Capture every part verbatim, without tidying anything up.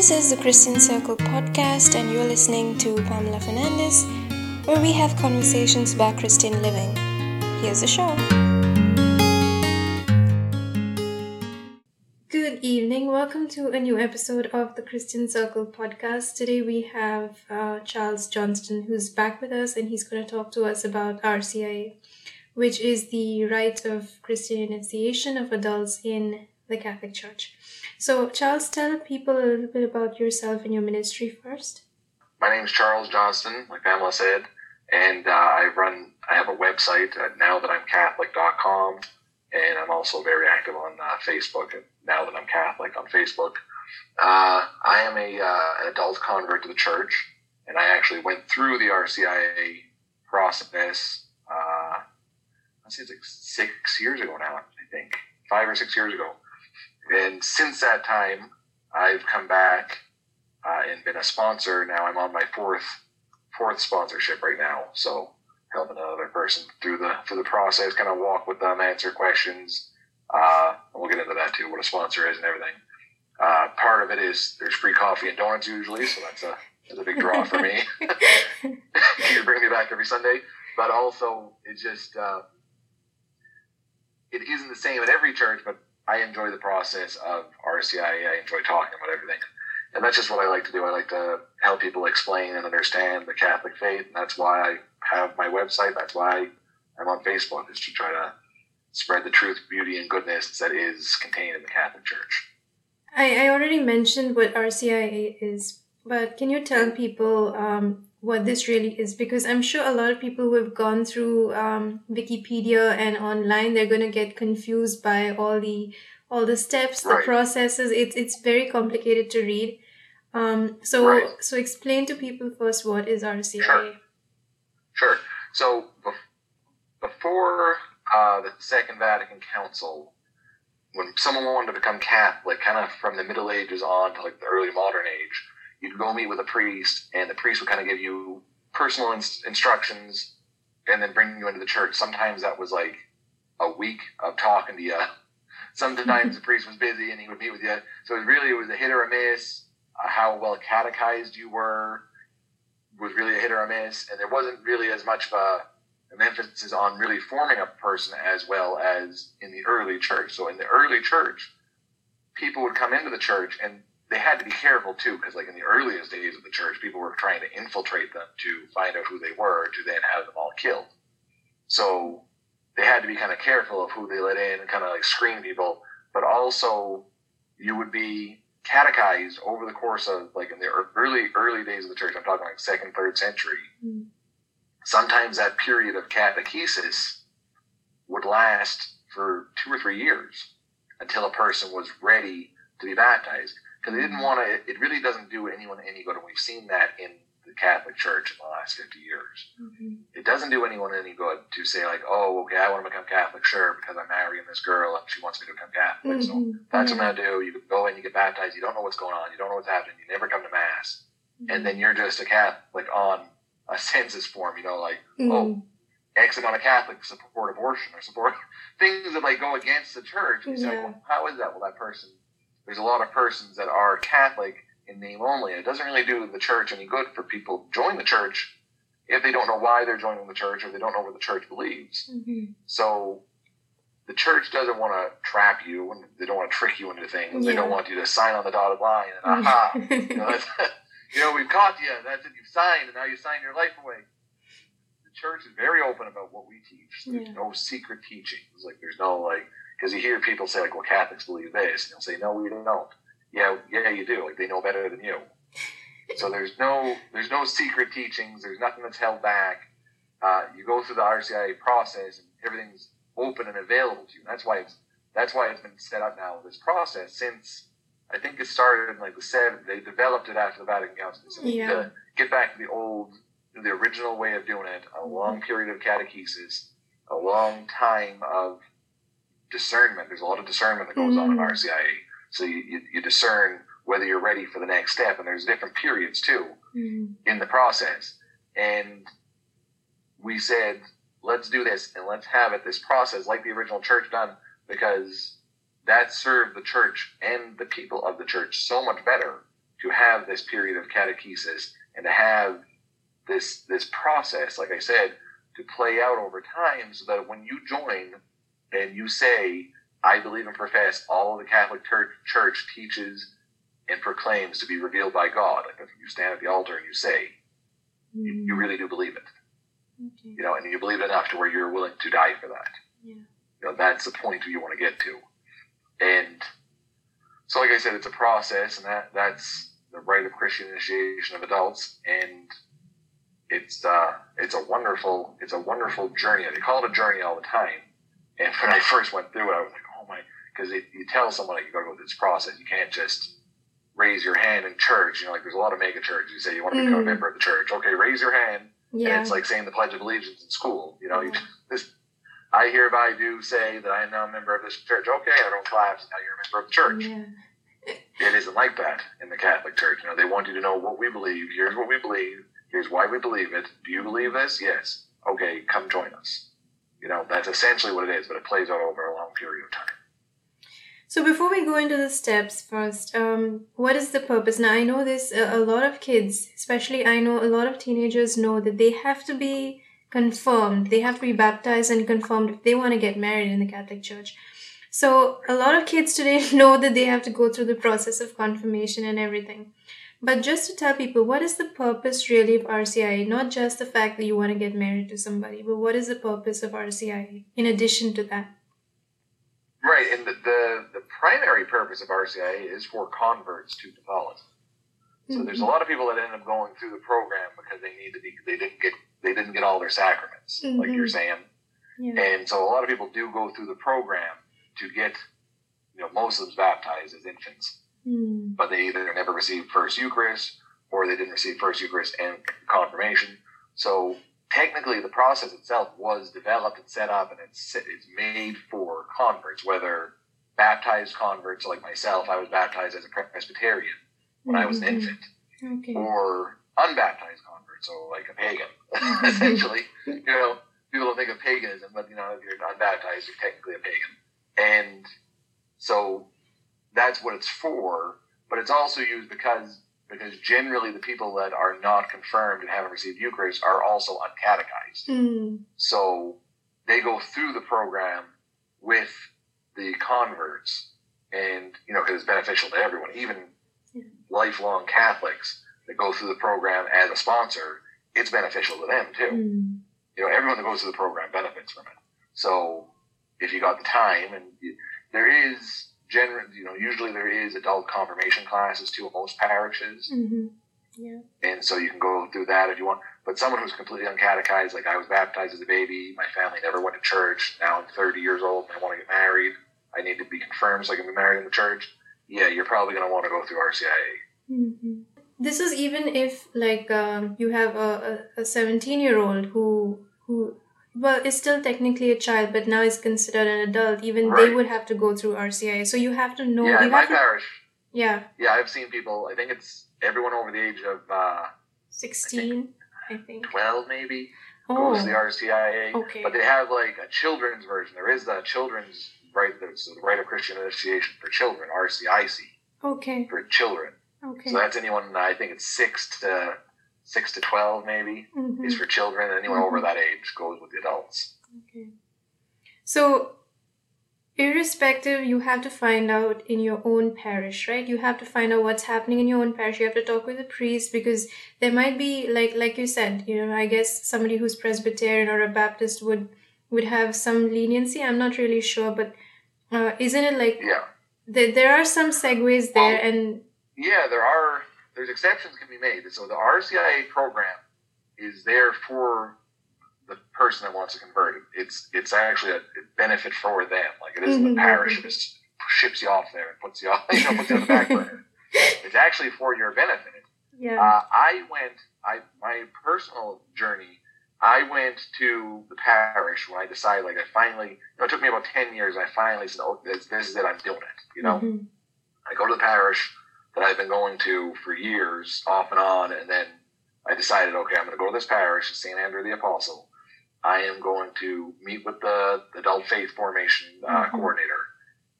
This is the Christian Circle podcast, and you're listening to Pamela Fernandez, where we have conversations about Christian living. Here's the show. Good evening. Welcome to a new episode of the Christian Circle podcast. Today we have uh, Charles Johnston, who's back with us, and he's going to talk to us about R C I A, which is the rite of Christian initiation of adults in the Catholic Church. So, Charles, tell people a little bit about yourself and your ministry first. My name is Charles Johnston, like Pamela said, and uh, I run. I have a website at now that I'm catholic dot com, and I'm also very active on uh, Facebook. Now That I'm Catholic on Facebook, uh, I am a uh, an adult convert to the Church, and I actually went through the R C I A process. Uh, I say it's like six years ago now, I think, five or six years ago. And since that time, I've come back uh, and been a sponsor. Now I'm on my fourth fourth sponsorship right now. So helping another person through the through the process, kind of walk with them, answer questions. Uh, and we'll get into that too, what a sponsor is and everything. Uh, part of it is there's free coffee and donuts usually, so that's a that's a big draw for me. You bring me back every Sunday, but also it's just. Uh, It isn't the same at every church, but I enjoy the process of R C I A. I enjoy talking about everything. And that's just what I like to do. I like to help people explain and understand the Catholic faith. And that's why I have my website. That's why I'm on Facebook, is to try to spread the truth, beauty, and goodness that is contained in the Catholic Church. I, I already mentioned what R C I A is, but can you tell people um, what this really is? Because I'm sure a lot of people who have gone through um, Wikipedia and online, they're going to get confused by all the all the steps, right. The processes. It's it's very complicated to read. Um, so right. so explain to people first, what is R C I A? Sure. sure. So before uh, the Second Vatican Council, when someone wanted to become Catholic, kind of from the Middle Ages on to like the early modern age, you'd go meet with a priest, and the priest would kind of give you personal ins- instructions and then bring you into the church. Sometimes that was like a week of talking to you. Sometimes the priest was busy and he would meet with you. So it was really, it was a hit or a miss. Uh, how well catechized you were was really a hit or a miss. And there wasn't really as much of a, an emphasis on really forming a person as well as in the early church. So in the early church, people would come into the church, and they had to be careful too, because like in the earliest days of the church, people were trying to infiltrate them to find out who they were, to then have them all killed. So they had to be kind of careful of who they let in and kind of like screen people. But also you would be catechized over the course of like in the early, early days of the church. I'm talking like second, third century. Mm. Sometimes that period of catechesis would last for two or three years until a person was ready to be baptized. Because they didn't want to, it really doesn't do anyone any good. And we've seen that in the Catholic Church in the last fifty years. Mm-hmm. It doesn't do anyone any good to say like, oh, okay, I want to become Catholic, sure, because I'm marrying this girl and she wants me to become Catholic. Mm-hmm. So that's yeah. what I'm going to do. You can go in, you get baptized, you don't know what's going on, you don't know what's happening, you never come to Mass. Mm-hmm. And then you're just a Catholic on a census form, you know, like, mm-hmm. oh, X amount of Catholics support abortion or support things that like go against the church. It's yeah. like, well, how is that? Well, that person... There's a lot of persons that are Catholic in name only. It doesn't really do the church any good for people to join the church if they don't know why they're joining the church or they don't know what the church believes. Mm-hmm. So the church doesn't want to trap you, and they don't want to trick you into things. Yeah. They don't want you to sign on the dotted line and aha, you know, that's, you know, we've caught you. That's it. You've signed, and now you sign your life away. The church is very open about what we teach. There's yeah. no secret teachings. Like there's no like. Because you hear people say, like, well, Catholics believe this. And they'll say, no, we don't. Yeah, yeah, you do. Like, they know better than you. So there's no there's no secret teachings. There's nothing that's held back. Uh, you go through the R C I A process, and everything's open and available to you. And that's why it's that's why it's been set up now, this process, since I think it started in, like, the seventies. They developed it after the Vatican Council. So yeah. to get back to the old, the original way of doing it, a long period of catechesis, a long time of discernment. There's a lot of discernment that goes mm. on in R C I A. So you, you, you discern whether you're ready for the next step, and there's different periods too mm. in the process. And we said, let's do this and let's have it this process like the original church done, because that served the church and the people of the church so much better to have this period of catechesis and to have this this process, like I said, to play out over time, so that when you join and you say, I believe and profess all the Catholic Church teaches and proclaims to be revealed by God, like if you stand at the altar and you say, mm. you, you really do believe it. Okay. You know, and you believe it enough to where you're willing to die for that. Yeah. You know, that's the point you want to get to. And so, like I said, it's a process, and that, that's the rite of Christian initiation of adults, and it's uh, it's a wonderful it's a wonderful journey. They call it a journey all the time. And when I first went through it, I was like, oh my, because you tell someone that you got to go through this process. You can't just raise your hand in church. You know, like there's a lot of mega churches. You say you want to become mm. a member of the church. Okay, raise your hand. Yeah. And it's like saying the Pledge of Allegiance in school. You know, yeah. you just, this, I hereby do say that I am now a member of this church. Okay, everyone claps, and now you're a member of the church. Yeah. It isn't like that in the Catholic Church. You know, they want you to know what we believe. Here's what we believe. Here's why we believe it. Do you believe this? Yes. Okay, come join us. You know, that's essentially what it is, but it plays out over a long period of time. So before we go into the steps first, um, what is the purpose? Now, I know this, a, a lot of kids, especially I know a lot of teenagers know that they have to be confirmed. They have to be baptized and confirmed if they want to get married in the Catholic Church. So a lot of kids today know that they have to go through the process of confirmation and everything. But just to tell people, what is the purpose really of R C I A? Not just the fact that you want to get married to somebody, but what is the purpose of R C I A in addition to that? Right, and the, the the primary purpose of R C I A is for converts to Catholicism. So mm-hmm. there's a lot of people that end up going through the program because they need to be they didn't get they didn't get all their sacraments, mm-hmm. like you're saying. Yeah. And so a lot of people do go through the program to get, you know, most of them baptized as infants, mm. but they either never received First Eucharist or they didn't receive First Eucharist and confirmation. So technically, the process itself was developed and set up, and it's, it's made for converts, whether baptized converts like myself. I was baptized as a Presbyterian when mm-hmm. I was an infant, okay. or unbaptized converts, so like a pagan, essentially. You know, people don't think of paganism, but, you know, if you're unbaptized, you're technically a pagan. And so that's what it's for, but it's also used because... because generally the people that are not confirmed and haven't received Eucharist are also uncatechized. Mm. So they go through the program with the converts, and, you know, because it's beneficial to everyone, even yeah. lifelong Catholics that go through the program as a sponsor, it's beneficial to them too. Mm. You know, everyone that goes through the program benefits from it. So if you got the time, and you, there is... Generally, you know, usually there is adult confirmation classes too at most parishes. Mm-hmm. Yeah. And so you can go through that if you want. But someone who's completely uncatechized, like I was baptized as a baby, my family never went to church, now I'm thirty years old and I want to get married, I need to be confirmed so I can be married in the church, yeah, you're probably going to want to go through R C I A. Mm-hmm. This is even if, like, um, you have a seventeen-year-old who who... well, it's still technically a child, but now it's considered an adult. Even right. they would have to go through R C I A. So you have to know. Yeah, in my to... parish. Yeah. Yeah, I've seen people. I think it's everyone over the age of uh, sixteen. I think, I think twelve, maybe oh. goes to the R C I A. Okay. But they have like a children's version. There is the children's right. There's the rite of Christian initiation for children, R C I C. Okay. For children. Okay. So that's anyone. I think it's six to. Six to twelve, maybe, mm-hmm. is for children. Anyone mm-hmm. over that age goes with the adults. Okay. So, irrespective, you have to find out in your own parish, right? You have to find out what's happening in your own parish. You have to talk with the priest, because there might be, like, like you said, you know, I guess somebody who's Presbyterian or a Baptist would would have some leniency. I'm not really sure, but uh, isn't it like yeah. th- there are some segues there, well, and yeah, there are. There's exceptions can be made. So the R C I A program is there for the person that wants to convert. It's it's actually a benefit for them. Like, it isn't mm-hmm. the parish that ships you off there and puts you off, you know, puts you on the back burner. It's actually for your benefit. Yeah. Uh, I went, I my personal journey, I went to the parish when I decided, like, I finally, you know, it took me about ten years, and I finally said, oh, this, this is it, I'm doing it, you know? Mm-hmm. I go to the parish that I've been going to for years, off and on, and then I decided, okay, I'm going to go to this parish, Saint Andrew the Apostle. I am going to meet with the, the adult faith formation uh, mm-hmm. coordinator,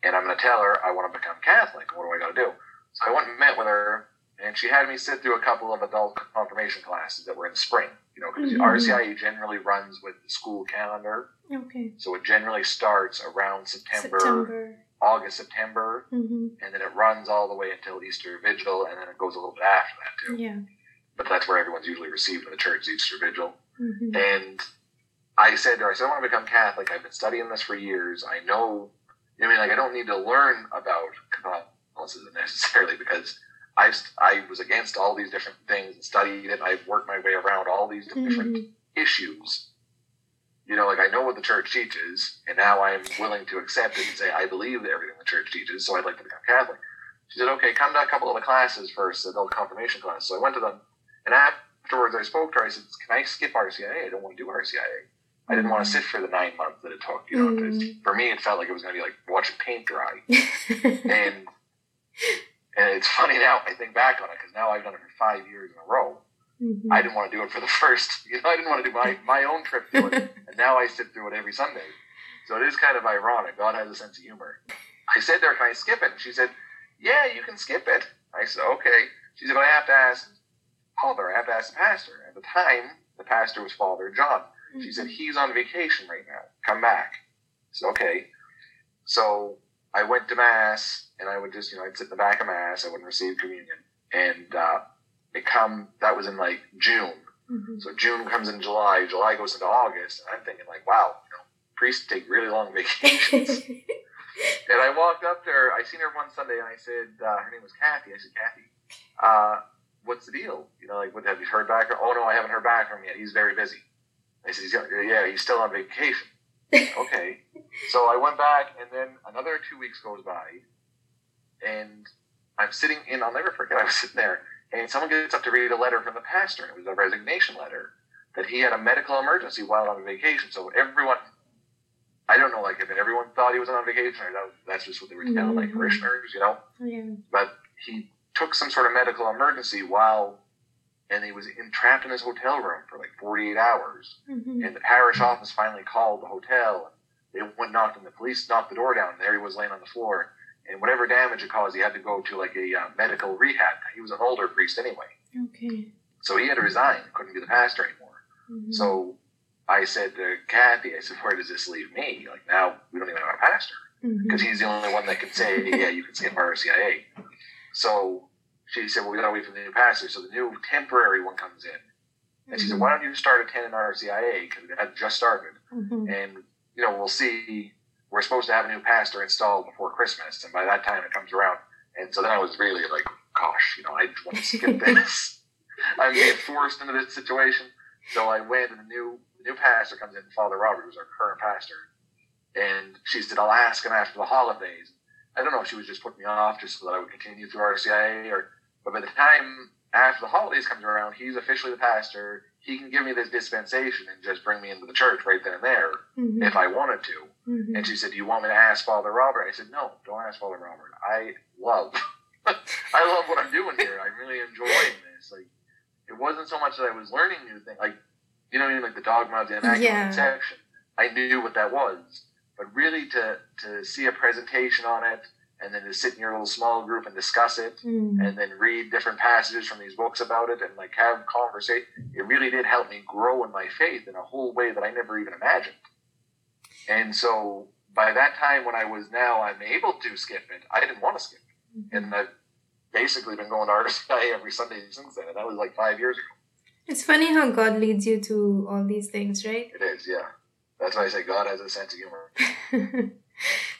and I'm going to tell her I want to become Catholic. What do I got to do? So I went and met with her, And she had me sit through a couple of adult confirmation classes that were in spring, you know, because mm-hmm. R C I A generally runs with the school calendar. Okay. So it generally starts around September, September. August, September, mm-hmm. and then it runs all the way until Easter Vigil, and then it goes a little bit after that, too. Yeah. But that's where everyone's usually received in the church, Easter Vigil. Mm-hmm. And I said to her, I said, I want to become Catholic. I've been studying this for years. I know, I mean, like, I don't need to learn about Catholicism necessarily, because I, I was against all these different things and studied it. I've worked my way around all these different mm-hmm. issues. You know, like, I know what the church teaches, and now I'm willing to accept it and say, I believe everything the church teaches, so I'd like to become Catholic. She said, okay, come to a couple of the classes first, adult confirmation classes. So I went to them, and afterwards I spoke to her. I said, can I skip R C I A? I don't want to do R C I A. I didn't want to sit for the nine months that it took. You know, mm. for me, it felt like it was going to be like watching paint dry. and and it's funny now. I think back on it, because now I've done it for five years in a row. Mm-hmm. I didn't want to do it for the first. You know, I didn't want to do my my own trip to it, and now I sit through it every Sunday. So it is kind of ironic. God has a sense of humor. I said to her, "Can I skip it?" And she said, "Yeah, you can skip it." I said, "Okay." She said, "But I have to ask Father. I have to ask the pastor." At the time, the pastor was Father John. She said, he's on vacation right now. Come back. I said, okay. So I went to Mass, and I would just, you know, I'd sit in the back of Mass. I wouldn't receive communion. And uh, it come, that was in, like, June. Mm-hmm. So June comes in July. July goes into August. And I'm thinking, like, wow, you know, priests take really long vacations. And I walked up to her. I seen her one Sunday, and I said, uh, her name was Kathy. I said, Kathy, uh, what's the deal? You know, like, what, have you heard back? Oh, no, I haven't heard back from him yet. He's very busy. I said, he's got, yeah, he's still on vacation. Okay. So I went back, and then another two weeks goes by, and I'm sitting in, I'll never forget, I was sitting there, and someone gets up to read a letter from the pastor, and it was a resignation letter, that he had a medical emergency while on vacation. So everyone, I don't know, like, if everyone thought he was on vacation, or that, that's just what they were telling, mm-hmm. like, parishioners, you know? Yeah. But he took some sort of medical emergency while... And he was entrapped in his hotel room for like forty-eight hours. Mm-hmm. And the parish office finally called the hotel. They went and knocked on the police, knocked the door down. And there he was laying on the floor. And whatever damage it caused, he had to go to like a uh, medical rehab. He was an older priest anyway. Okay. So he had to resign. Couldn't be the pastor anymore. Mm-hmm. So I said to Kathy, I said, where does this leave me? Like, now we don't even have a pastor. Because mm-hmm. he's the only one that can say, yeah, you can skip R C I A. So... she said, well, we got to wait for the new pastor. So the new temporary one comes in. And mm-hmm. she said, why don't you start attending R C I A? Because it had just started. Mm-hmm. And, you know, we'll see. We're supposed to have a new pastor installed before Christmas. And by that time, it comes around. And so then I was really like, gosh, you know, I just want to skip this. I'm getting forced into this situation. So I went, and the new, the new pastor comes in, Father Robert, who's our current pastor. And she said, I'll ask him after the holidays. I don't know if she was just putting me off just so that I would continue through R C I A or... But by the time after the holidays comes around, he's officially the pastor. He can give me this dispensation and just bring me into the church right then and there mm-hmm. if I wanted to. Mm-hmm. And she said, do you want me to ask Father Robert? I said, no, don't ask Father Robert. I love, I love what I'm doing here. I'm really enjoying this. Like, it wasn't so much that I was learning new things. Like, you know what I mean? Like the dogma of the Immaculate yeah. Conception. I knew what that was. But really to, to see a presentation on it, and then to sit in your little small group and discuss it, mm. and then read different passages from these books about it, and like have conversation. It really did help me grow in my faith in a whole way that I never even imagined. And so by that time, when I was now I'm able to skip it, I didn't want to skip it, mm-hmm. and I've basically been going to R C I A every Sunday since then. And that was like five years ago. It's funny how God leads you to all these things, right? It is, yeah. That's why I say God has a sense of humor.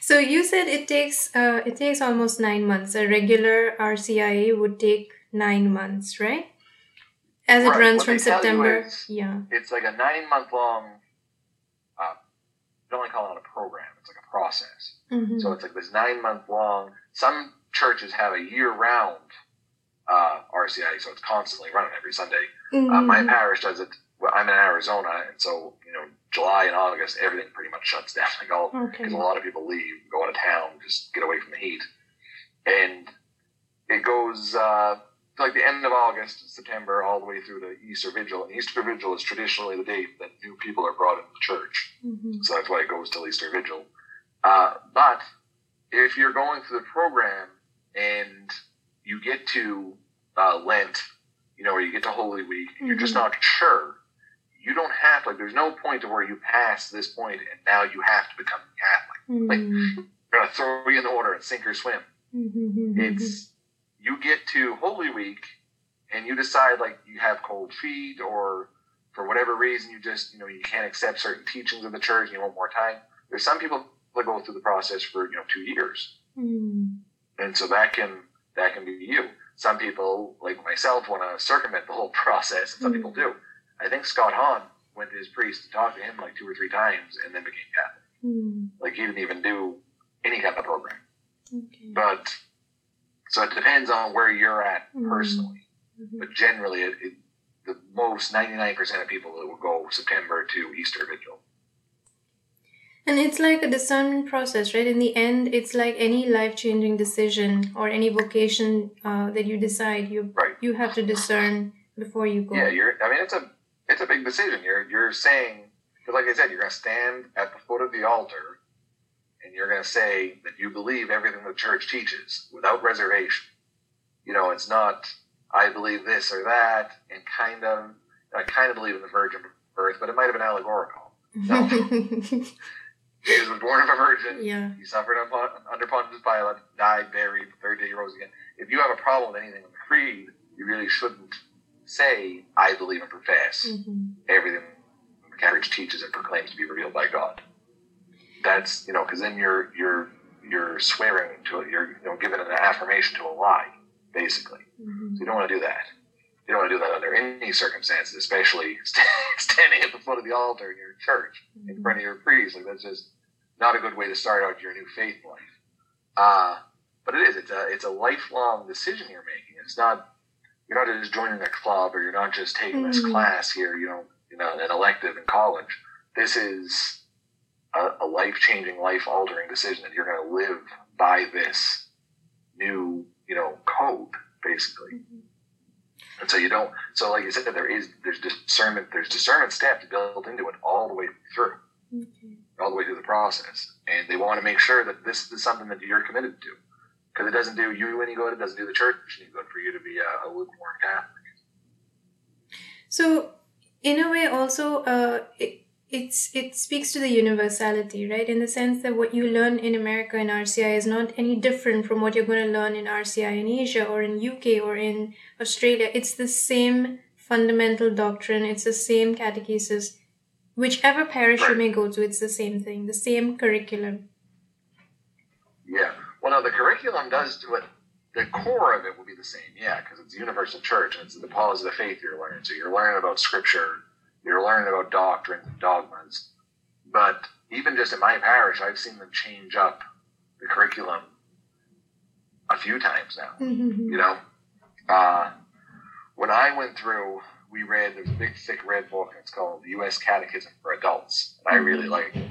So you said it takes uh, it takes almost nine months. A regular R C I A would take nine months, right? As right. it runs what from September. Is, yeah. It's like a nine month long. Uh, I don't like calling it a program. It's like a process. Mm-hmm. So it's like this nine month long. Some churches have a year round uh, R C I A, so it's constantly running every Sunday. Mm-hmm. Uh, my parish does it. Well, I'm in Arizona, and so, you know, July and August, everything pretty much shuts down. Like all, because okay. a lot of people leave, go out of town, just get away from the heat. And it goes uh, to like the end of August, September, all the way through to Easter Vigil. And Easter Vigil is traditionally the date that new people are brought into the church. Mm-hmm. So that's why it goes till Easter Vigil. Uh, but if you're going through the program and you get to uh, Lent, you know, where you get to Holy Week, and you're mm-hmm. just not sure. You don't have to, like, there's no point to where you pass this point and now you have to become Catholic. Mm-hmm. Like, they're going to throw you in the order and sink or swim. Mm-hmm. It's, you get to Holy Week and you decide, like, you have cold feet, or for whatever reason, you just, you know, you can't accept certain teachings of the church and you want more time. There's some people that go through the process for, you know, two years. Mm. And so that can, that can be you. Some people, like myself, want to circumvent the whole process, and some mm. people do. I think Scott Hahn went to his priest to talk to him like two or three times and then became Catholic. Mm. Like, he didn't even do any kind of program. Okay. But, so it depends on where you're at mm. personally. Mm-hmm. But generally, it, it, the most, ninety-nine percent of people, it will go September to Easter Vigil. And it's like a discernment process, right? In the end, it's like any life-changing decision or any vocation uh, that you decide, you right. you have to discern before you go. Yeah, you're, I mean, it's a it's a big decision. You're you're saying, because like I said, you're going to stand at the foot of the altar, and you're going to say that you believe everything the church teaches without reservation. You know, it's not, I believe this or that, and kind of, I kind of believe in the virgin birth, but it might have been allegorical. No. Jesus was born of a virgin. Yeah. He suffered upon, under Pontius Pilate, died, buried, the third day he rose again. If you have a problem with anything in the creed, you really shouldn't say, I believe and profess mm-hmm. everything the Catholic teaches and proclaims to be revealed by God. That's, you know, because then you're you're you're swearing to it, you're you know, giving an affirmation to a lie, basically. Mm-hmm. So you don't want to do that. You don't want to do that under any circumstances, especially st- standing at the foot of the altar in your church, mm-hmm. in front of your priest. Like, that's just not a good way to start out your new faith life. Uh, but it is. It's a, it's a lifelong decision you're making. It's not, you're not just joining a club, or you're not just taking mm-hmm. this class here, you know, you know, an elective in college. This is a, a life-changing, life-altering decision that you're going to live by this new, you know, code, basically. Mm-hmm. And so you don't, so like you said, there is, there's discernment, there's discernment steps built into it all the way through, okay. all the way through the process. And they want to make sure that this is something that you're committed to, because it doesn't do you any good. It doesn't do the church any good for you to be a, a lukewarm Catholic. So in a way also, uh, it, it's, it speaks to the universality, right? In the sense that what you learn in America in R C I is not any different from what you're going to learn in R C I in Asia or in U K or in Australia. It's the same fundamental doctrine. It's the same catechesis. Whichever parish right. you may go to, it's the same thing, the same curriculum. Yeah. Well, no, the curriculum does do it. The core of it will be the same. Yeah. Because it's the universal church and it's the deposit of faith you're learning. So you're learning about scripture. You're learning about doctrines and dogmas. But even just in my parish, I've seen them change up the curriculum a few times now. Mm-hmm. You know, uh, when I went through, we read a big, thick red book, and it's called The U S Catechism for Adults. And I really like it.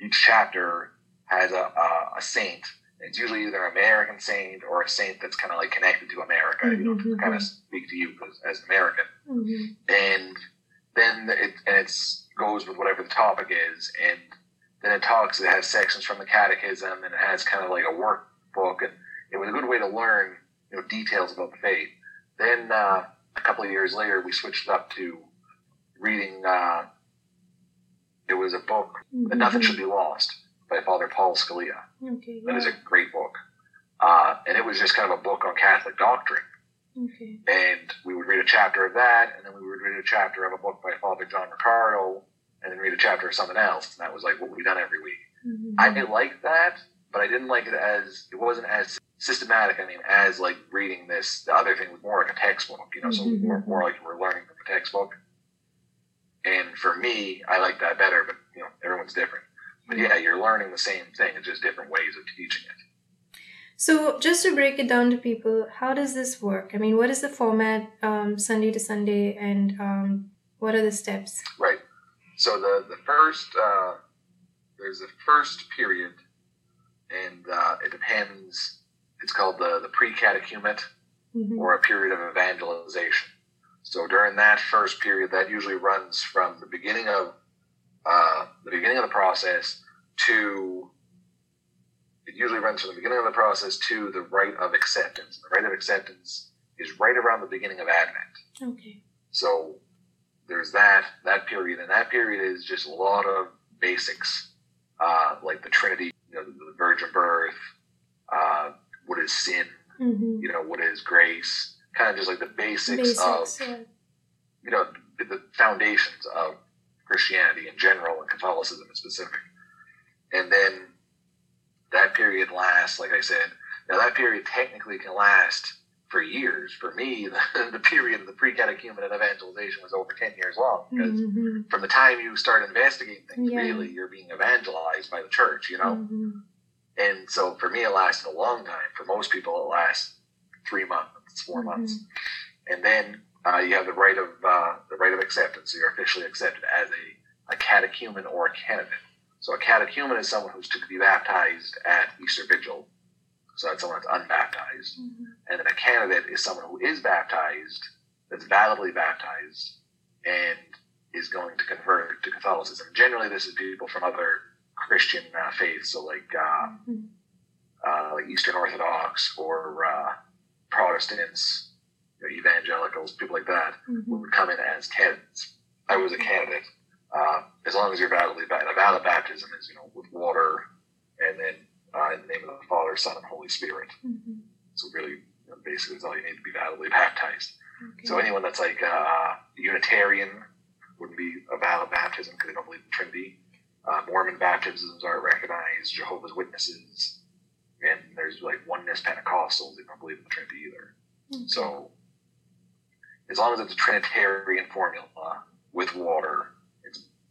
Each chapter has a, a, a saint. It's usually either an American saint or a saint that's kind of like connected to America, mm-hmm. you know, to kind of speak to you as, as an American. Mm-hmm. And then it and it's, goes with whatever the topic is, and then it talks, it has sections from the catechism, and it has kind of like a workbook, and it was a good way to learn, you know, details about the faith. Then uh, a couple of years later, we switched it up to reading, uh, it was a book, mm-hmm. That Nothing Should Be Lost, by Father Paul Scalia. Okay, yeah. That is a great book. Uh, and it was just kind of a book on Catholic doctrine. Okay. And we would read a chapter of that, and then we would read a chapter of a book by Father John Ricardo, and then read a chapter of something else, and that was like what we done every week. Mm-hmm. I did like that, but I didn't like it as, it wasn't as systematic, I mean, as like reading this, the other thing was more like a textbook, you know, so mm-hmm. more, more like you were learning from a textbook. And for me, I like that better, but you know, everyone's different. But yeah, you're learning the same thing, it's just different ways of teaching it. So just to break it down to people, how does this work? I mean, what is the format um, Sunday to Sunday, and um, what are the steps? Right. So the, the first, uh, there's the first period, and uh, it depends, it's called the, the pre-catechumate, mm-hmm. or a period of evangelization. So during that first period, that usually runs from the beginning of, uh, the beginning of the process to... It usually runs from the beginning of the process to the rite of acceptance. The rite of acceptance is right around the beginning of Advent. Okay. So there's that that period, and that period is just a lot of basics, uh, like the Trinity, you know, the, the virgin birth, uh, what is sin, mm-hmm. you know, what is grace, kind of just like the basics, basics of, yeah. you know, the, the foundations of Christianity in general and Catholicism in specific. And then that period lasts, like I said. Now that period technically can last for years. For me, the, the period of the pre-catechumen and evangelization was over ten years long, because mm-hmm. from the time you start investigating things, yeah. really, you're being evangelized by the church, you know? Mm-hmm. And so for me, it lasted a long time. For most people, it lasts three months, four mm-hmm. months. And then uh, you have the right of uh, the right of acceptance. So you're officially accepted as a, a catechumen or a candidate. So a catechumen is someone who's to be baptized at Easter Vigil. So that's someone that's unbaptized. Mm-hmm. And then a candidate is someone who is baptized, that's validly baptized, and is going to convert to Catholicism. Generally, this is people from other Christian uh, faiths, so like, uh, mm-hmm. uh, like Eastern Orthodox or uh, Protestants, you know, evangelicals, people like that, mm-hmm. who would come in as candidates. I was a candidate. Uh, as long as you're validly baptized, a valid baptism is, you know, with water, and then uh, in the name of the Father, Son, and Holy Spirit. Mm-hmm. So really, you know, basically, that's all you need to be validly baptized. Okay. So anyone that's like uh, Unitarian wouldn't be a valid baptism because they don't believe in the Trinity. Uh, Mormon baptisms aren't recognized. Jehovah's Witnesses, and there's like Oneness Pentecostals that don't believe in the Trinity either. Mm-hmm. So as long as it's a Trinitarian formula with water,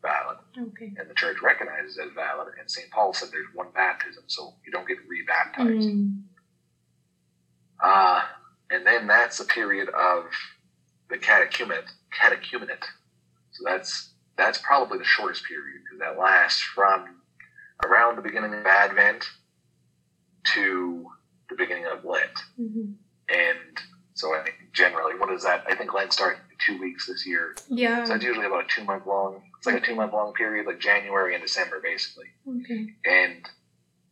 valid. Okay. And the church recognizes it as valid, and Saint Paul said there's one baptism, so you don't get re-baptized. Mm. Uh, and then that's the period of the catechumenate. catechumenate. So that's that's probably the shortest period, because that lasts from around the beginning of Advent to the beginning of Lent. Mm-hmm. And so I think generally, what is that? I think Lent starts two weeks this year. Yeah. So it's usually about a two-month long It's like a two-month long period, like January and December, basically. Okay. And,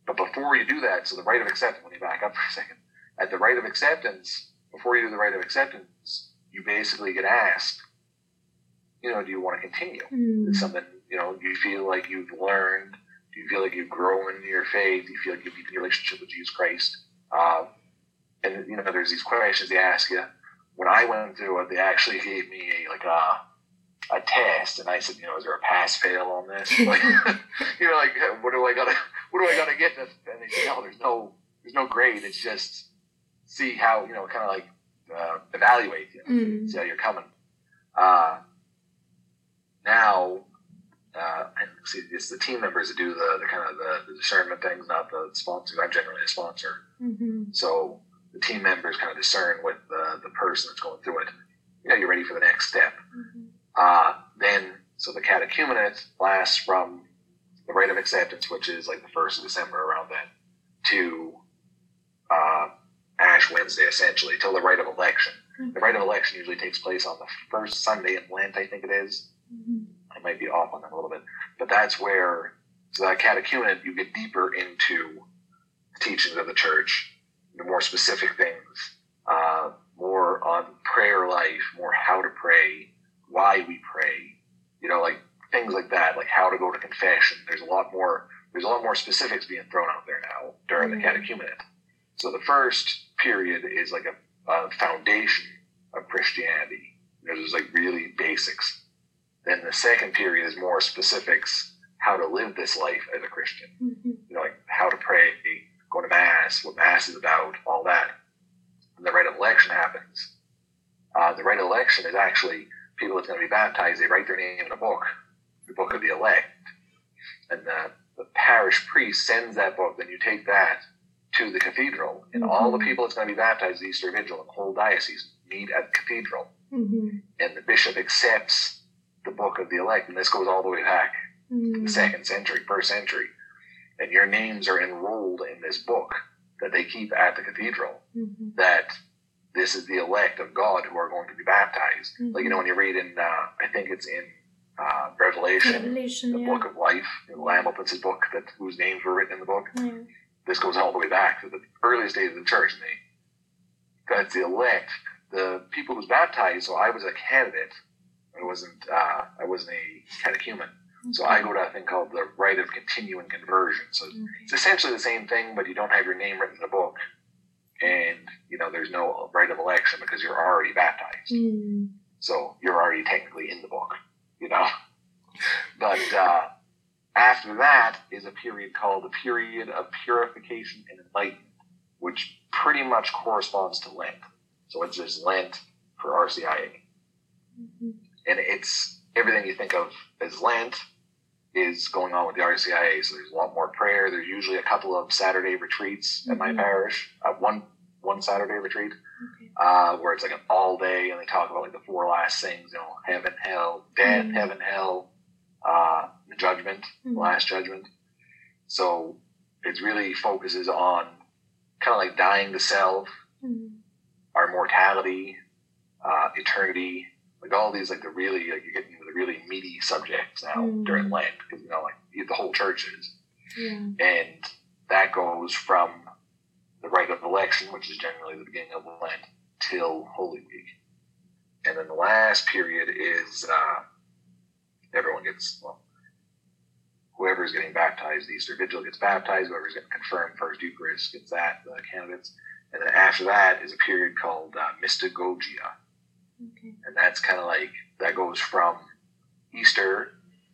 but before you do that, so the rite of acceptance, when you back up for a second, at the rite of acceptance, before you do the rite of acceptance, you basically get asked, you know, do you want to continue? Mm. Is something, you know, do you feel like you've learned? Do you feel like you've grown in your faith? Do you feel like you've deepened your relationship with Jesus Christ? Um, and, you know, there's these questions they ask you. When I went through it, they actually gave me a, like a, a test, and I said, you know, is there a pass fail on this? Like, you're like, what do I gotta, what do I gotta get? And they said, no, there's no, there's no grade. It's just see how, you know, kind of like uh, evaluate, you know, mm. see how you're coming. Uh, now, uh, and see, it's the team members that do the, the kind of the, the discernment things, not the sponsors. I'm generally a sponsor, mm-hmm. so the team members kind of discern with the the person that's going through it. You know, you're ready for the next step. Mm-hmm. Uh, then, so the catechumenate lasts from the rite of acceptance, which is like the first of December around then, to uh, Ash Wednesday, essentially, till the rite of election. Mm-hmm. The rite of election usually takes place on the first Sunday in Lent, I think it is. Mm-hmm. I might be off on that a little bit. But that's where, so that catechumenate, you get deeper into the teachings of the church, the more specific things, uh, more on prayer life, more how to pray, why we pray, you know, like things like that, like how to go to confession. There's a lot more, there's a lot more specifics being thrown out there now during mm-hmm. the catechumenate. So the first period is like a, a foundation of Christianity. There's like really basics. Then the second period is more specifics, how to live this life as a Christian, mm-hmm. you know, like how to pray, go to mass, what mass is about, all that. And the rite of election happens. Uh, the rite of election is actually people that's going to be baptized, they write their name in a book, the book of the elect. And the, the parish priest sends that book, then you take that to the cathedral. And mm-hmm. all the people that's going to be baptized at Easter Vigil and the whole diocese meet at the cathedral. Mm-hmm. And the bishop accepts the book of the elect. And this goes all the way back mm-hmm. to the second century, first century. And your names are enrolled in this book that they keep at the cathedral mm-hmm. that this is the elect of God who are going to be baptized. Mm-hmm. Like, you know, when you read in, uh, I think it's in uh, Revelation, Revelation, the yeah. book of life, the Lamb opens his book, that whose names were written in the book. Yeah. This goes all the way back to the earliest days of the church. And they, that's the elect the people who was baptized, so I was a candidate. I wasn't uh, I wasn't a catechumen. Okay. So I go to a thing called the Rite of Continuing Conversion. So okay. It's essentially the same thing, but you don't have your name written in a book. And, you know, there's no right of election because you're already baptized. Mm. So you're already technically in the book, you know. But uh, after that is a period called the period of purification and enlightenment, which pretty much corresponds to Lent. So it's just Lent for R C I A. Mm-hmm. And it's everything you think of as Lent is going on with the R C I A. So there's a lot more prayer. There's usually a couple of Saturday retreats mm-hmm. at my parish, uh, one one Saturday retreat, okay. uh, where it's like an all day, and they talk about like the four last things, you know, heaven, hell, death, mm-hmm. heaven, hell, uh, the judgment, mm-hmm. the last judgment. So it really focuses on kind of like dying to self, mm-hmm. our mortality, uh, eternity, like all these, like the really, like you're getting into the really meaty subjects now mm. during Lent, because you know, like the whole church is, yeah. and that goes from the rite of election, which is generally the beginning of Lent, till Holy Week, and then the last period is uh, everyone gets well, whoever's getting baptized, the Easter Vigil gets baptized, whoever's getting confirmed First Eucharist gets that, the candidates, and then after that is a period called uh, Mystagogia. Okay. And that's kind of like, that goes from Easter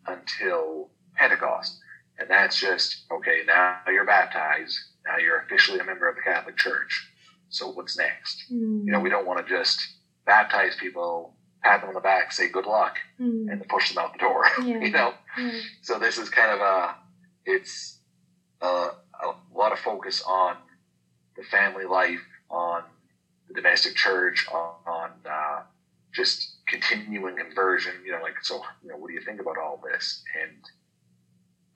until Pentecost. And that's just, okay, now you're baptized. Now you're officially a member of the Catholic Church. So what's next? Mm. You know, we don't want to just baptize people, pat them on the back, say good luck, mm. and push them out the door, yeah. you know? Yeah. So this is kind of a, it's a, a lot of focus on the family life, on the domestic church, on, on uh, just continuing conversion, you know, like, so, you know, what do you think about all this? And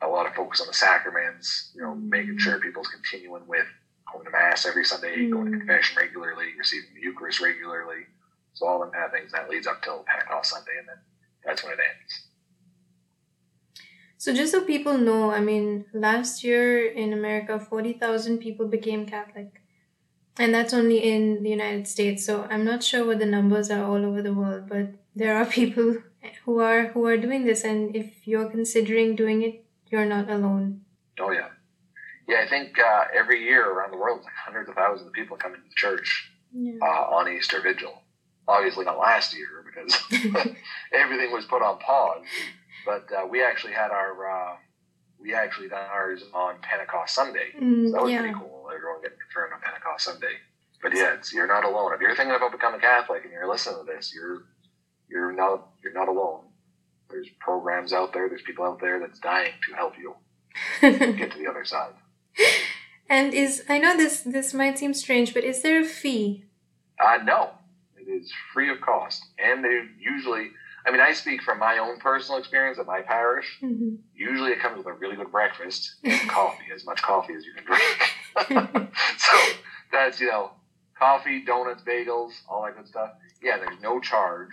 a lot of focus on the sacraments, you know, mm. making sure people's continuing with going to Mass every Sunday, mm. going to confession regularly, receiving the Eucharist regularly. So all them kind of things, that leads up till Pentecost Sunday, and then that's when it ends. So just so people know, I mean, last year in America, forty thousand people became Catholic. And that's only in the United States. So I'm not sure what the numbers are all over the world, but there are people who are who are doing this. And if you're considering doing it, you're not alone. Oh, yeah. Yeah, I think uh, every year around the world, like hundreds of thousands of people come into the church yeah. uh, on Easter Vigil. Obviously not last year because everything was put on pause. But uh, we actually had our... Uh, we actually done ours on Pentecost Sunday. Mm, so that was yeah. pretty cool. Everyone getting confirmed on Pentecost Sunday. But yeah, it's, you're not alone. If you're thinking about becoming Catholic and you're listening to this, you're you're not you're not alone. There's programs out there. There's people out there that's dying to help you get to the other side. And is I know this this might seem strange, but is there a fee? Uh, no, it is free of cost, and they usually. I mean, I speak from my own personal experience at my parish. Mm-hmm. Usually it comes with a really good breakfast and coffee, as much coffee as you can drink. So that's, you know, coffee, donuts, bagels, all that good stuff. Yeah, there's no charge.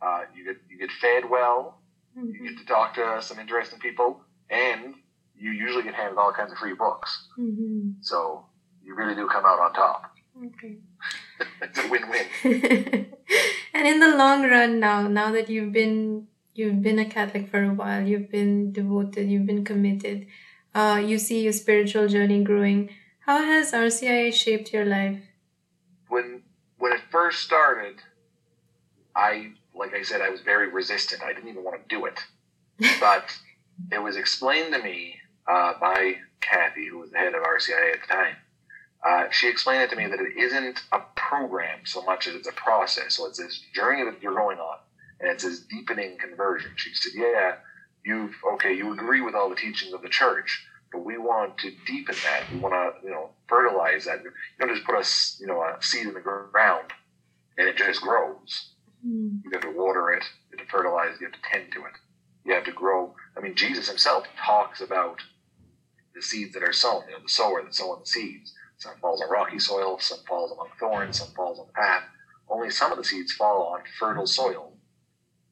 Uh, you get you get fed well. Mm-hmm. You get to talk to some interesting people. And you usually get handed all kinds of free books. Mm-hmm. So you really do come out on top. Okay. It's a win-win. And in the long run now, now that you've been you've been a Catholic for a while, you've been devoted, you've been committed, uh, you see your spiritual journey growing. How has R C I A shaped your life? When when it first started, I, like I said, I was very resistant. I didn't even want to do it. But it was explained to me uh, by Kathy, who was the head of R C I A at the time. Uh, she explained it to me that it isn't a program so much as it's a process. So it's this journey that you're going on, and it's this deepening conversion. She said, yeah, you've, okay, you agree with all the teachings of the church, but we want to deepen that. We want to, you know, fertilize that. You don't just put a, you know, a seed in the ground and it just grows. Mm. You have to water it, you have to fertilize it, you have to tend to it. You have to grow. I mean, Jesus himself talks about the seeds that are sown, you know, the sower that's sowing the seeds. Some falls on rocky soil, some falls among thorns, some falls on the path. Only some of the seeds fall on fertile soil.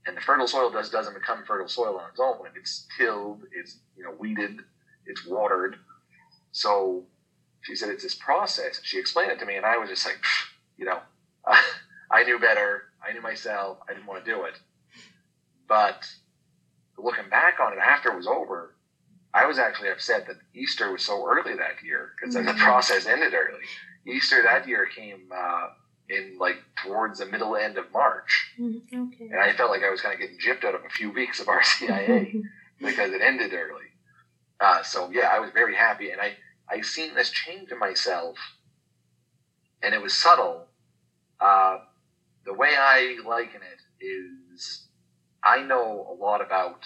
And the fertile soil just doesn't become fertile soil on its own. It's tilled, it's, you know, weeded, it's watered. So she said it's this process. She explained it to me, and I was just like, you know, uh, I knew better. I knew myself. I didn't want to do it. But looking back on it after it was over, I was actually upset that Easter was so early that year, because mm-hmm. the process ended early. Easter that year came uh, in like towards the middle end of March. Mm-hmm. Okay. And I felt like I was kind of getting gypped out of a few weeks of R C I A because it ended early. Uh, so yeah, I was very happy. And I, I seen this change in myself, and it was subtle. Uh, the way I liken it is, I know a lot about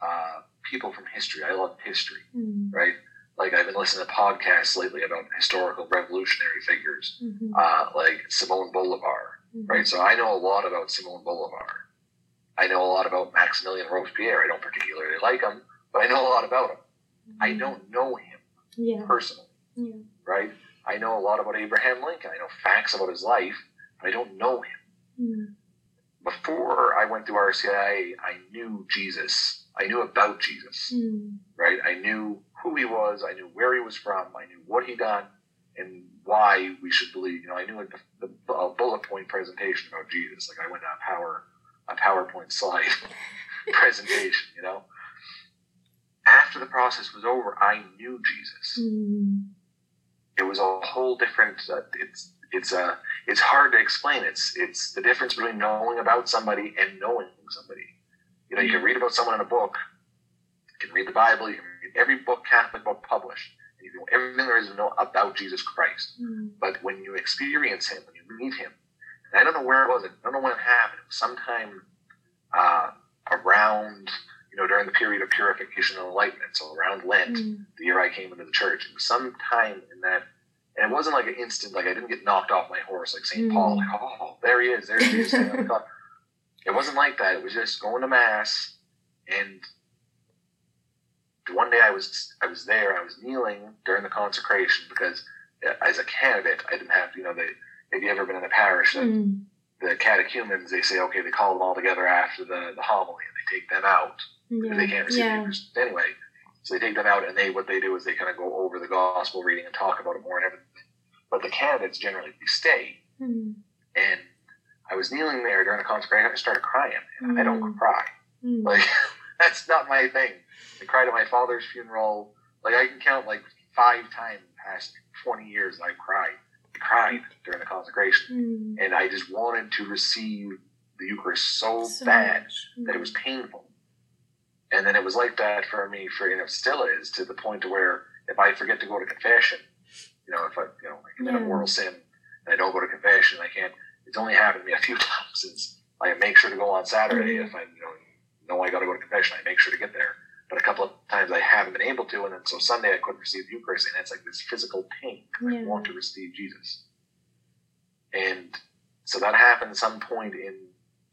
uh, people from history. I love history, mm-hmm. right? Like, I've been listening to podcasts lately about historical revolutionary figures, mm-hmm. uh, like Simone Bolivar, mm-hmm. right? So I know a lot about Simone Bolivar. I know a lot about Maximilian Robespierre. I don't particularly like him, but I know a lot about him. Mm-hmm. I don't know him yeah. personally, yeah. right? I know a lot about Abraham Lincoln. I know facts about his life, but I don't know him. Mm-hmm. Before I went through R C I A, I knew Jesus. I knew about Jesus, mm. right? I knew who he was. I knew where he was from. I knew what he done and why we should believe. You know, I knew like the, the uh, bullet point presentation about Jesus. Like, I went to a power, a PowerPoint slide presentation, you know? After the process was over, I knew Jesus. Mm. It was a whole different, uh, it's, It's uh, it's hard to explain. It's it's the difference between knowing about somebody and knowing somebody. You know, you can read about someone in a book. You can read the Bible. You can read every book, Catholic book published. And you know everything there is to know about Jesus Christ. Mm. But when you experience him, when you meet him, and I don't know where it was. I don't know when it happened. It was sometime uh, around, you know, during the period of purification and enlightenment. So around Lent, mm. the year I came into the church. It was sometime in that. And it wasn't like an instant, like I didn't get knocked off my horse, like Saint Mm. Paul, like, oh, there he is, there he is. It wasn't like that. It was just going to mass, and one day I was, I was there, I was kneeling during the consecration, because as a candidate, I didn't have, you know, they, if you ever been in a parish, mm. the catechumens, they say, okay, they call them all together after the, the homily, and they take them out, yeah. because they can't receive yeah. the anyway. So they take them out, and they what they do is they kind of go over the gospel reading and talk about it more and everything. But the candidates generally stay. Mm. And I was kneeling there during the consecration. I started crying. And mm. I don't cry. Mm. Like, that's not my thing. I cried at my father's funeral. Like, I can count like five times in the past twenty years that I cried. I cried during the consecration. Mm. And I just wanted to receive the Eucharist so, so bad much. That it was painful. And then it was like that for me, for, you know, still is, to the point to where if I forget to go to confession, you know, if I, you know, I commit yeah. a mortal sin and I don't go to confession, I can't, it's only happened to me a few times since I make sure to go on Saturday. Mm-hmm. If I, you know, know I got to go to confession, I make sure to get there. But a couple of times I haven't been able to. And then so Sunday I couldn't receive the Eucharist, and it's like this physical pain. Yeah. I want to receive Jesus. And so that happened at some point in,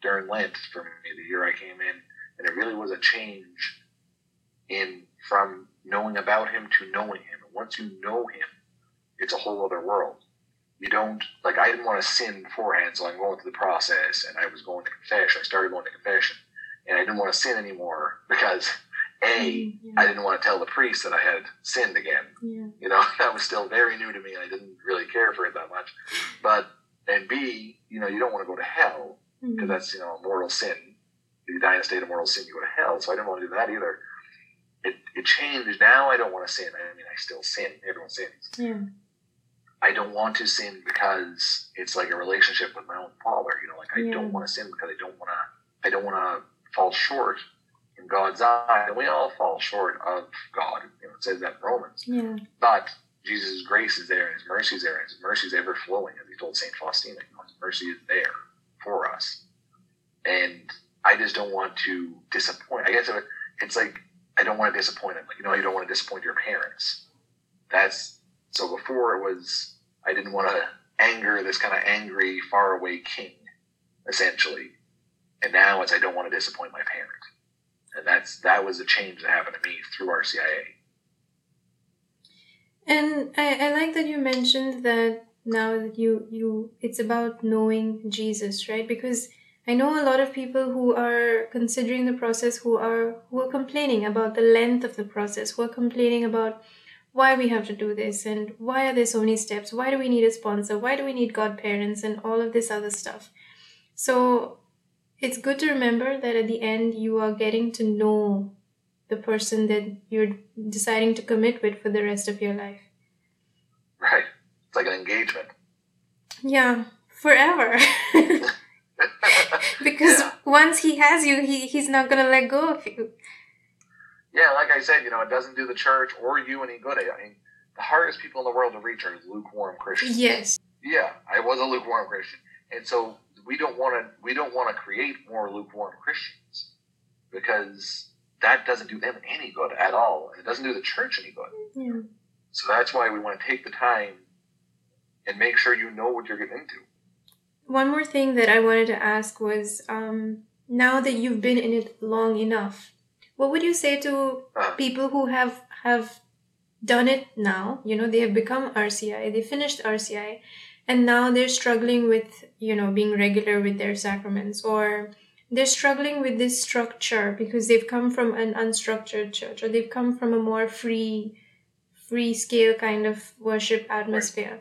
during Lent for me, the year I came in. And it really was a change in from knowing about him to knowing him. And once you know him, it's a whole other world. You don't, like, I didn't want to sin beforehand, so I'm going through the process, and I was going to confession. I started going to confession, and I didn't want to sin anymore because, A, yeah. I didn't want to tell the priest that I had sinned again. Yeah. You know, that was still very new to me, and I didn't really care for it that much. But, and B, you know, you don't want to go to hell because mm-hmm. that's, you know, a mortal sin. If you die in a state of mortal sin, you go to hell. So I didn't want to do that either. It it changed. Now I don't want to sin. I mean, I still sin. Everyone sins. Yeah. I don't want to sin because it's like a relationship with my own father. You know, like I yeah. don't want to sin because I don't want to. I don't want to fall short in God's eye. And we all fall short of God. You know, it says that in Romans. Yeah. But Jesus' grace is there, and His mercy is there, and His mercy is ever flowing. As He told Saint Faustina, you know, His mercy is there for us, and I just don't want to disappoint. I guess it's like, I don't want to disappoint them. Like, you know, you don't want to disappoint your parents. That's, so before it was, I didn't want to anger this kind of angry, faraway king, essentially. And now it's, I don't want to disappoint my parent. And that's, that was a change that happened to me through R C I A. And I, I like that you mentioned that now that you, you, it's about knowing Jesus, right? Because I know a lot of people who are considering the process, who are who are complaining about the length of the process, who are complaining about why we have to do this, and why are there so many steps, why do we need a sponsor, why do we need godparents, and all of this other stuff. So it's good to remember that at the end you are getting to know the person that you're deciding to commit with for the rest of your life. Right. It's like an engagement. Yeah, forever. Because yeah. once he has you, he, he's not going to let go of you. Yeah, like I said, you know, it doesn't do the church or you any good. I mean, the hardest people in the world to reach are lukewarm Christians. Yes. Yeah, I was a lukewarm Christian. And so we don't want to we don't want to create more lukewarm Christians, because that doesn't do them any good at all. It doesn't do the church any good. Yeah. So that's why we want to take the time and make sure you know what you're getting into. One more thing that I wanted to ask was, um, now that you've been in it long enough, what would you say to uh, people who have have done it now? You know, they have become R C I, they finished R C I, and now they're struggling with, you know, being regular with their sacraments, or they're struggling with this structure because they've come from an unstructured church, or they've come from a more free, free scale kind of worship atmosphere.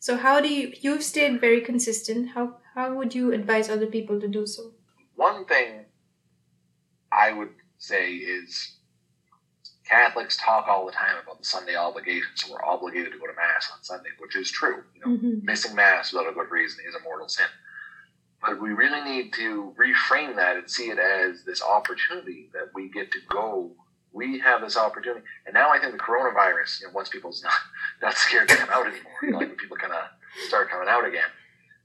So how do you, you've stayed very consistent. How, how would you advise other people to do so? One thing I would say is, Catholics talk all the time about the Sunday obligation, so we're obligated to go to Mass on Sunday, which is true. You know, mm-hmm. Missing Mass without a good reason is a mortal sin. But we really need to reframe that and see it as this opportunity that we get to go. We have this opportunity. And now I think the coronavirus, you know, once people's not, not scared to come out anymore, you know, like when people kind of start coming out again.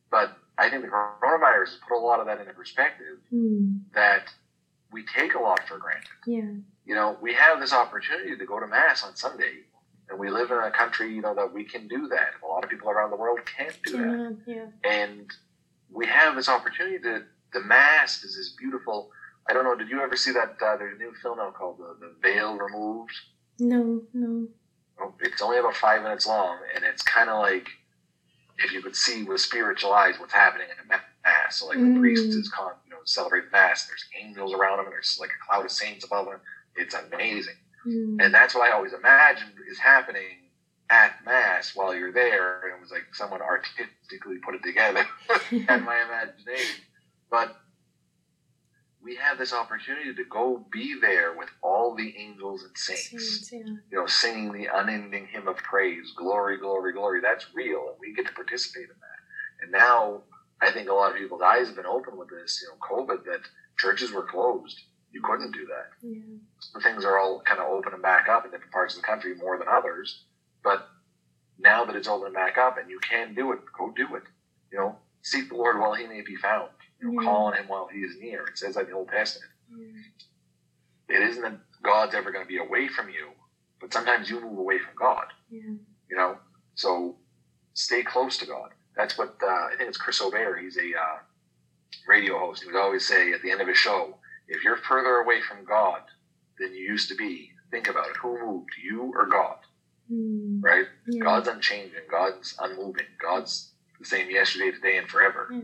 But I think the coronavirus has put a lot of that into perspective, mm. that we take a lot for granted. Yeah. You know, we have this opportunity to go to Mass on Sunday, and we live in a country, you know, that we can do that. A lot of people around the world can't do that. Yeah, yeah. And we have this opportunity to, the Mass is this beautiful, I don't know, did you ever see that, uh, there's a new film now called The, the Veil Removed? No, no. Oh, it's only about five minutes long, and it's kind of like, if you could see with spiritual eyes what's happening in the Mass. So like mm. the priest is con- you know, celebrating Mass, there's angels around him, and there's like a cloud of saints above him. It's amazing. Mm. And that's what I always imagined is happening at Mass while you're there. And it was like someone artistically put it together in my imagination. But we have this opportunity to go be there with all the angels and saints, saints yeah. you know, singing the unending hymn of praise, glory, glory, glory. That's real. And we get to participate in that. And now I think a lot of people's eyes have been open with this, you know, COVID, that churches were closed. You couldn't do that. Yeah. Things are all kind of opening back up in different parts of the country more than others. But now that it's opening back up and you can do it, go do it. You know, seek the Lord while he may be found. You know, yeah. Call on him while he is near. It says that in the Old Testament. Yeah. It isn't that God's ever going to be away from you, but sometimes you move away from God. Yeah. You know, so stay close to God. That's what, uh, I think it's Chris O'Bear. He's a uh, radio host. He would always say at the end of his show, if you're further away from God than you used to be, think about it. Who moved, you or God? Mm. Right? Yeah. God's unchanging. God's unmoving. God's the same yesterday, today, and forever. Yeah.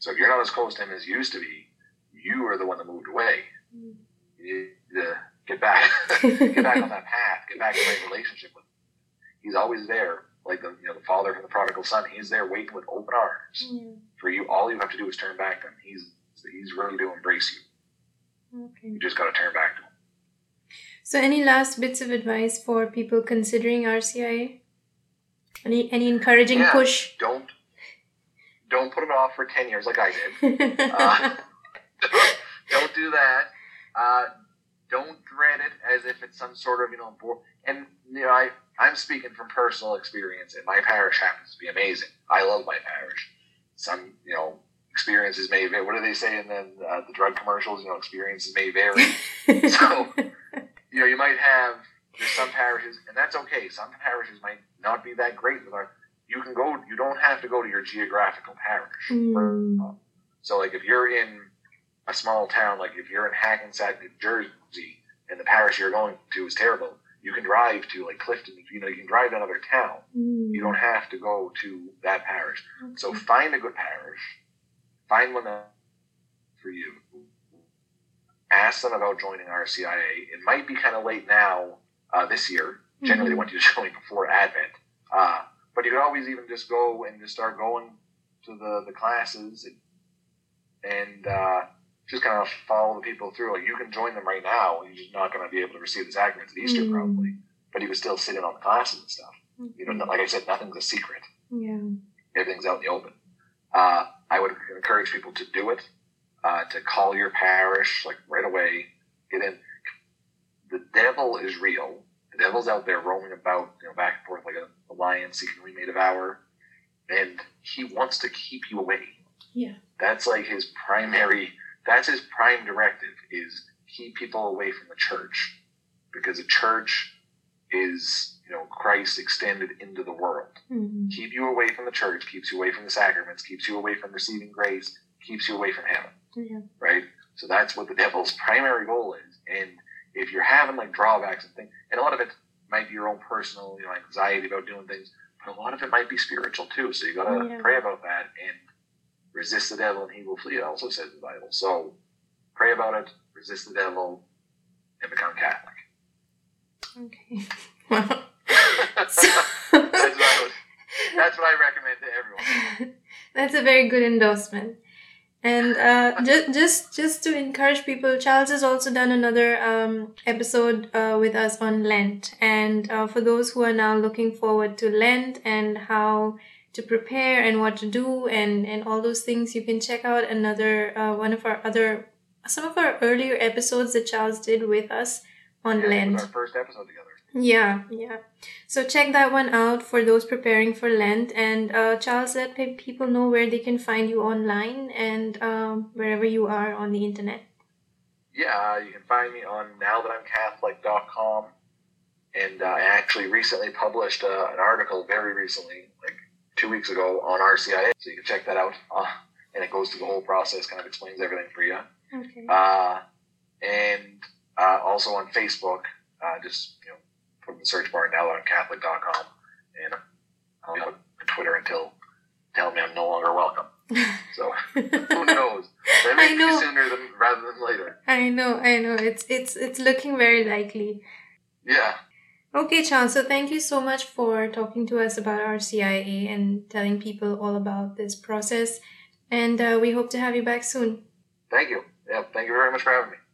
So if you're not as close to him as you used to be, you are the one that moved away. Mm. You need to get back. Get back on that path. Get back in the right relationship with him. He's always there. Like the, you know, the father from the prodigal son, he's there waiting with open arms. Mm. For you, all you have to do is turn back to him. He's, he's ready to embrace you. Okay. You just got to turn back to them. So any last bits of advice for people considering R C I A? Any any encouraging yeah, push? Don't don't put it off for ten years like I did. uh, don't, don't do that. Uh, don't dread it as if it's some sort of, you know, bo- and, you know, I, I'm speaking from personal experience, and my parish happens to be amazing. I love my parish. Some, you know, experiences may vary. What do they say in the, uh, the drug commercials? You know, experiences may vary. So, you know, you might have, there's some parishes, and that's okay. Some parishes might not be that great. You can go, you don't have to go to your geographical parish. Mm. So, like, if you're in a small town, like if you're in Hackensack, New Jersey, and the parish you're going to is terrible, you can drive to, like, Clifton. You know, you can drive to another town. Mm. You don't have to go to that parish. Okay. So, find a good parish. Find one for you. Ask them about joining R C I A. It might be kind of late now, uh, this year, generally mm-hmm. what you usually before Advent. Uh, but you could always even just go and just start going to the, the classes and, and uh, just kind of follow the people through. Like, you can join them right now, and you're just not going to be able to receive the sacraments at Easter mm-hmm. probably, but you can still sit in on the classes and stuff. Mm-hmm. You know, like I said, nothing's a secret. Yeah, everything's out in the open. Uh, I would encourage people to do it, uh, to call your parish like right away. Get in. The devil is real. The devil's out there roaming about, you know, back and forth like a, a lion seeking whom he may devour, and he wants to keep you away. Yeah, that's like his primary. That's his prime directive: is keep people away from the church, because the church is, you know, Christ extended into the world. Mm-hmm. Keep you away from the church, keeps you away from the sacraments, keeps you away from receiving grace, keeps you away from heaven. Yeah. Right? So that's what the devil's primary goal is. And if you're having like drawbacks and things, and a lot of it might be your own personal, you know, anxiety about doing things, but a lot of it might be spiritual too. So you gotta yeah. pray about that and resist the devil and he will flee, it also says in the Bible. So pray about it, resist the devil, and become Catholic. Okay. Wow. So, that's, what I would, that's what I recommend to everyone. That's a very good endorsement. And uh, just just just to encourage people, Charles has also done another um, episode uh, with us on Lent. And uh, for those who are now looking forward to Lent and how to prepare and what to do and, and all those things, you can check out another uh, one of our other some of our earlier episodes that Charles did with us on yeah, Lent. It was our first episode together. Yeah, yeah. So check that one out for those preparing for Lent. And uh, Charles, let people know where they can find you online and um, wherever you are on the internet. Yeah, you can find me on now that I'm catholic dot com. And uh, I actually recently published uh, an article very recently, like two weeks ago, on R C I A. So you can check that out. Uh, and it goes through the whole process, kind of explains everything for you. Okay. Uh, and uh, also on Facebook, uh, just, you know, from the search bar now on Catholic dot com, and I'll be on Twitter until tell me I'm no longer welcome. So who knows? That may be sooner than rather than later. I know, I know. It's it's it's looking very likely. Yeah. Okay, Charles. So thank you so much for talking to us about R C I A and telling people all about this process. And uh, we hope to have you back soon. Thank you. Yeah. Thank you very much for having me.